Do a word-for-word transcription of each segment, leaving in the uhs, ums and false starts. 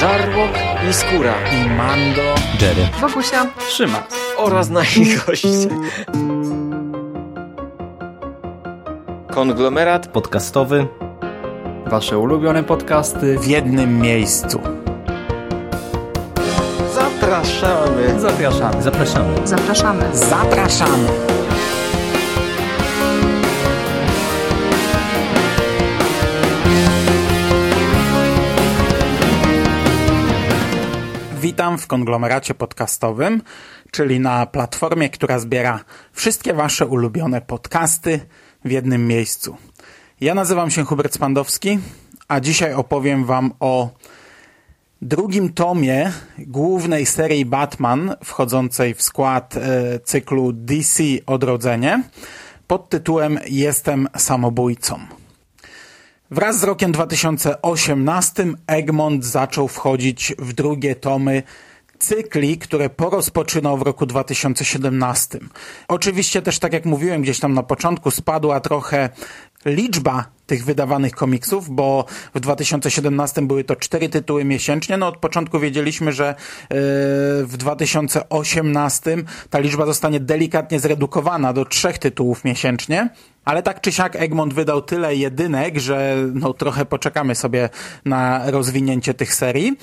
Żarłok i Skóra, i Mando, Jerry, Wokusia, Szyma oraz nasi goście. Konglomerat podcastowy. Wasze ulubione podcasty w jednym miejscu. Zapraszamy. Zapraszamy. Zapraszamy. Zapraszamy. Zapraszamy. Witam w konglomeracie podcastowym, czyli na platformie, która zbiera wszystkie wasze ulubione podcasty w jednym miejscu. Ja nazywam się Hubert Spandowski, a dzisiaj opowiem wam o drugim tomie głównej serii Batman, wchodzącej w skład y, cyklu D C Odrodzenie, pod tytułem Jestem samobójcą. Wraz z rokiem dwa tysiące osiemnastym Egmont zaczął wchodzić w drugie tomy cykli, które porozpoczynał w roku dwa tysiące siedemnastym. Oczywiście też, tak jak mówiłem gdzieś tam na początku, spadła trochę liczba tych wydawanych komiksów, bo w dwa tysiące siedemnastym były to cztery tytuły miesięcznie. No od początku wiedzieliśmy, że yy, w dwa tysiące osiemnastym ta liczba zostanie delikatnie zredukowana do trzech tytułów miesięcznie. Ale tak czy siak Egmont wydał tyle jedynek, że no trochę poczekamy sobie na rozwinięcie tych serii.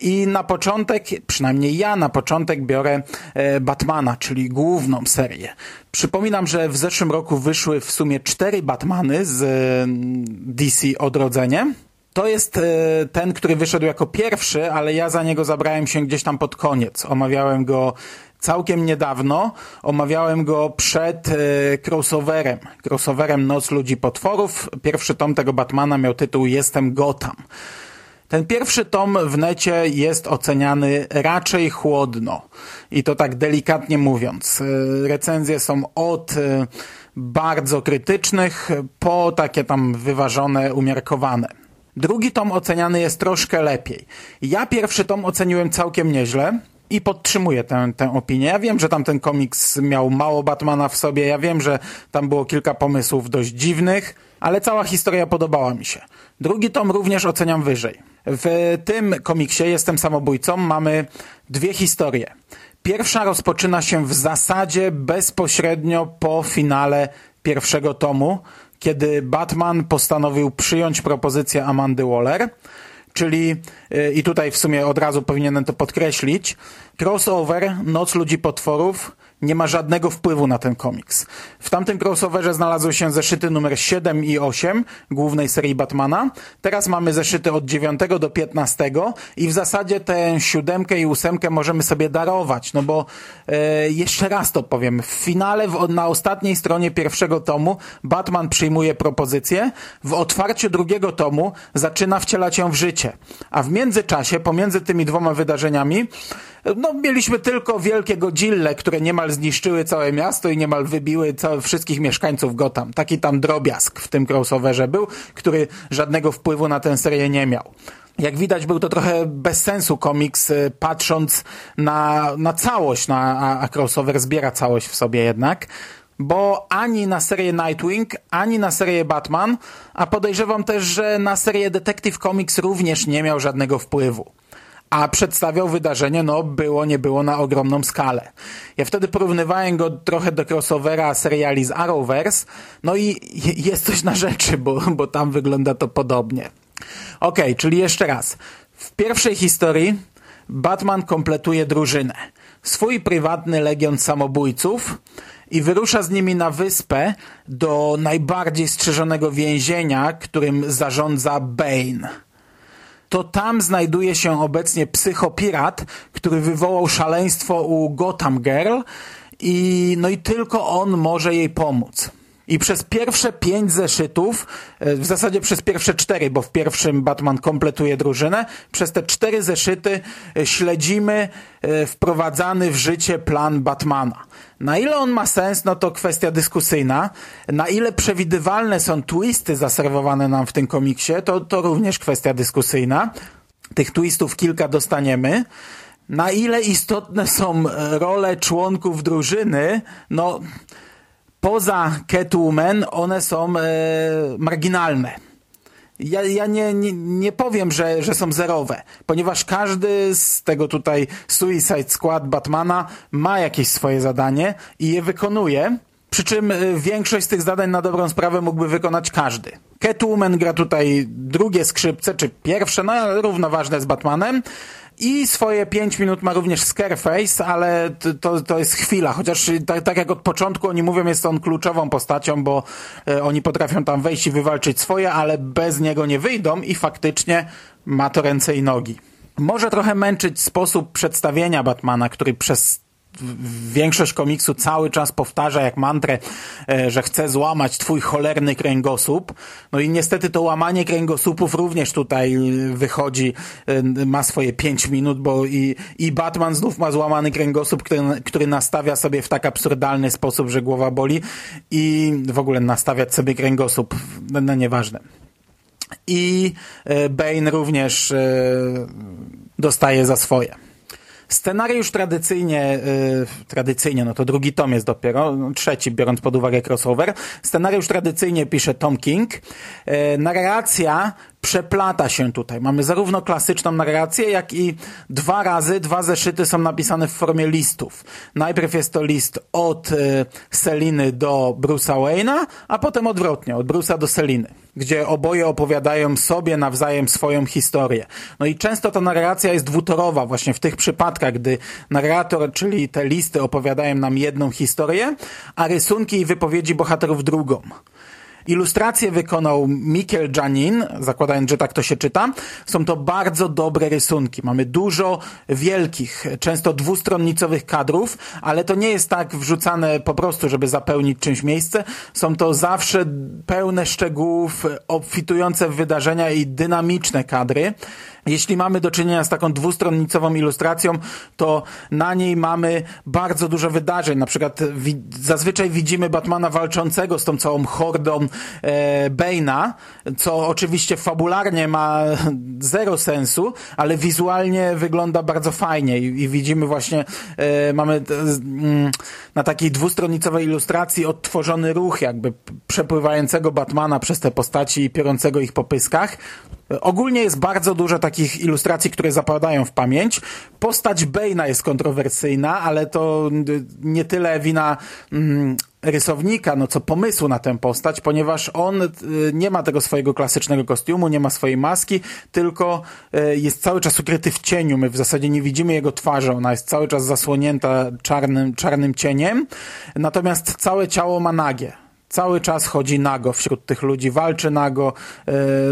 I na początek, przynajmniej ja na początek biorę e, Batmana, czyli główną serię. Przypominam, że w zeszłym roku wyszły w sumie cztery Batmany z e, D C Odrodzenie. To jest e, ten, który wyszedł jako pierwszy, ale ja za niego zabrałem się gdzieś tam pod koniec. Omawiałem go całkiem niedawno, omawiałem go przed e, crossoverem, crossoverem Noc Ludzi Potworów. Pierwszy tom tego Batmana miał tytuł Jestem Gotam. Ten pierwszy tom w necie jest oceniany raczej chłodno i to tak delikatnie mówiąc. E, recenzje są od e, bardzo krytycznych po takie tam wyważone, umiarkowane. Drugi tom oceniany jest troszkę lepiej. Ja pierwszy tom oceniłem całkiem nieźle. I podtrzymuję tę, tę opinię. Ja wiem, że tam ten komiks miał mało Batmana w sobie, ja wiem, że tam było kilka pomysłów dość dziwnych, ale cała historia podobała mi się. Drugi tom również oceniam wyżej. W tym komiksie Jestem samobójcą mamy dwie historie. Pierwsza rozpoczyna się w zasadzie bezpośrednio po finale pierwszego tomu, kiedy Batman postanowił przyjąć propozycję Amandy Waller. Czyli, i tutaj w sumie od razu powinienem to podkreślić, crossover Noc Ludzi Potworów nie ma żadnego wpływu na ten komiks. W tamtym crossoverze znalazły się zeszyty numer siedem i osiem głównej serii Batmana. Teraz mamy zeszyty od dziewiątego do piętnastego i w zasadzie tę siódemkę i ósemkę możemy sobie darować, no bo e, jeszcze raz to powiem. W finale, w, na ostatniej stronie pierwszego tomu Batman przyjmuje propozycję, w otwarciu drugiego tomu zaczyna wcielać ją w życie. A w międzyczasie, pomiędzy tymi dwoma wydarzeniami, no mieliśmy tylko wielkie godzille, które niemal zniszczyły całe miasto i niemal wybiły całe, wszystkich mieszkańców Gotham. Taki tam drobiazg w tym crossoverze był, który żadnego wpływu na tę serię nie miał. Jak widać, był to trochę bez sensu komiks, patrząc na, na całość, na, a, a crossover zbiera całość w sobie jednak, bo ani na serię Nightwing, ani na serię Batman, a podejrzewam też, że na serię Detective Comics również nie miał żadnego wpływu. A przedstawiał wydarzenie, no było, nie było, na ogromną skalę. Ja wtedy porównywałem go trochę do crossovera seriali z Arrowverse, no i jest coś na rzeczy, bo, bo tam wygląda to podobnie. Okej, okay, czyli jeszcze raz. W pierwszej historii Batman kompletuje drużynę. Swój prywatny legion samobójców i wyrusza z nimi na wyspę do najbardziej strzeżonego więzienia, którym zarządza Bane. To tam znajduje się obecnie psychopirat, który wywołał szaleństwo u Gotham Girl i no i tylko on może jej pomóc. I przez pierwsze pięć zeszytów, w zasadzie przez pierwsze cztery, bo w pierwszym Batman kompletuje drużynę, przez te cztery zeszyty śledzimy wprowadzany w życie plan Batmana. Na ile on ma sens, no to kwestia dyskusyjna. Na ile przewidywalne są twisty zaserwowane nam w tym komiksie, to, to również kwestia dyskusyjna. Tych twistów kilka dostaniemy. Na ile istotne są role członków drużyny, no poza Catwoman one są e, marginalne. ja, ja nie, nie, nie powiem, że, że są zerowe, ponieważ każdy z tego tutaj Suicide Squad Batmana ma jakieś swoje zadanie i je wykonuje, przy czym większość z tych zadań na dobrą sprawę mógłby wykonać każdy. Catwoman gra tutaj drugie skrzypce, czy pierwsze, no ale równoważne z Batmanem. I swoje pięć minut ma również Scarface, ale to, to jest chwila, chociaż tak, tak jak od początku oni mówią, jest on kluczową postacią, bo e, oni potrafią tam wejść i wywalczyć swoje, ale bez niego nie wyjdą i faktycznie ma to ręce i nogi. Może trochę męczyć sposób przedstawienia Batmana, który przez większość komiksu cały czas powtarza jak mantrę, że chce złamać twój cholerny kręgosłup. No i niestety to łamanie kręgosłupów również tutaj wychodzi, ma swoje pięć minut, bo i, i Batman znów ma złamany kręgosłup, który, który nastawia sobie w tak absurdalny sposób, że głowa boli, i w ogóle nastawiać sobie kręgosłup, no, no nieważne. I Bane również dostaje za swoje. Scenariusz tradycyjnie, yy, tradycyjnie, no to drugi tom jest dopiero, trzeci, biorąc pod uwagę crossover. Scenariusz tradycyjnie pisze Tom King. Yy, narracja przeplata się tutaj. Mamy zarówno klasyczną narrację, jak i dwa razy, dwa zeszyty są napisane w formie listów. Najpierw jest to list od y, Seliny do Bruce'a Wayne'a, a potem odwrotnie, od Bruce'a do Seliny, gdzie oboje opowiadają sobie nawzajem swoją historię. No i często ta narracja jest dwutorowa właśnie w tych przypadkach, gdy narrator, czyli te listy, opowiadają nam jedną historię, a rysunki i wypowiedzi bohaterów drugą. Ilustrację wykonał Mikiel Janin, zakładając, że tak to się czyta. Są to bardzo dobre rysunki. Mamy dużo wielkich, często dwustronnicowych kadrów, ale to nie jest tak wrzucane po prostu, żeby zapełnić czymś miejsce. Są to zawsze pełne szczegółów, obfitujące w wydarzenia i dynamiczne kadry. Jeśli mamy do czynienia z taką dwustronnicową ilustracją, to na niej mamy bardzo dużo wydarzeń. Na przykład wi- zazwyczaj widzimy Batmana walczącego z tą całą hordą e, Bane'a, co oczywiście fabularnie ma zero sensu, ale wizualnie wygląda bardzo fajnie i, i widzimy właśnie, e, mamy t- m, na takiej dwustronnicowej ilustracji odtworzony ruch jakby przepływającego Batmana przez te postaci i piorącego ich po pyskach. Ogólnie jest bardzo dużo takich ilustracji, które zapadają w pamięć. Postać Bane'a jest kontrowersyjna, ale to nie tyle wina mm, rysownika, no co pomysłu na tę postać, ponieważ on y, nie ma tego swojego klasycznego kostiumu, nie ma swojej maski, tylko y, jest cały czas ukryty w cieniu. My w zasadzie nie widzimy jego twarzy, ona jest cały czas zasłonięta czarnym, czarnym cieniem, natomiast całe ciało ma nagie. Cały czas chodzi nago wśród tych ludzi, walczy nago.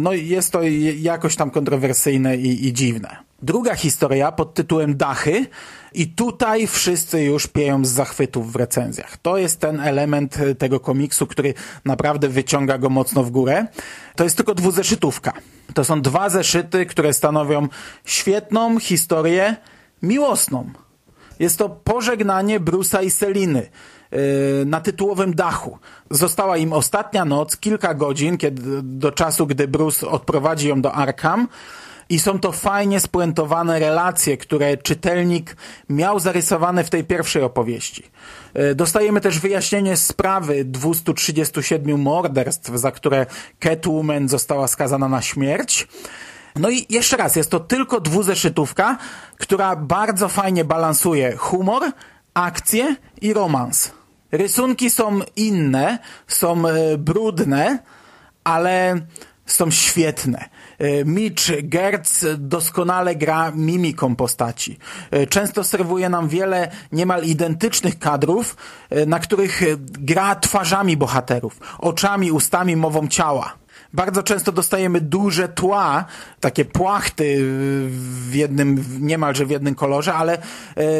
No i jest to jakoś tam kontrowersyjne i, i dziwne. Druga historia pod tytułem Dachy, i tutaj wszyscy już pieją z zachwytów w recenzjach. To jest ten element tego komiksu, który naprawdę wyciąga go mocno w górę. To jest tylko dwuzeszytówka. To są dwa zeszyty, które stanowią świetną historię miłosną. Jest to pożegnanie Bruce'a i Seliny na tytułowym dachu. Została im ostatnia noc, kilka godzin, kiedy, do czasu, gdy Bruce odprowadzi ją do Arkham, i są to fajnie spuentowane relacje, które czytelnik miał zarysowane w tej pierwszej opowieści. Dostajemy też wyjaśnienie sprawy dwieście trzydzieści siedem morderstw, za które Catwoman została skazana na śmierć. No i jeszcze raz, jest to tylko dwuzeszytówka, która bardzo fajnie balansuje humor, akcję i romans. Rysunki są inne, są brudne, ale są świetne. Mitch Gertz doskonale gra mimiką postaci. Często serwuje nam wiele niemal identycznych kadrów, na których gra twarzami bohaterów, oczami, ustami, mową ciała. Bardzo często dostajemy duże tła, takie płachty w jednym, niemalże w jednym kolorze, ale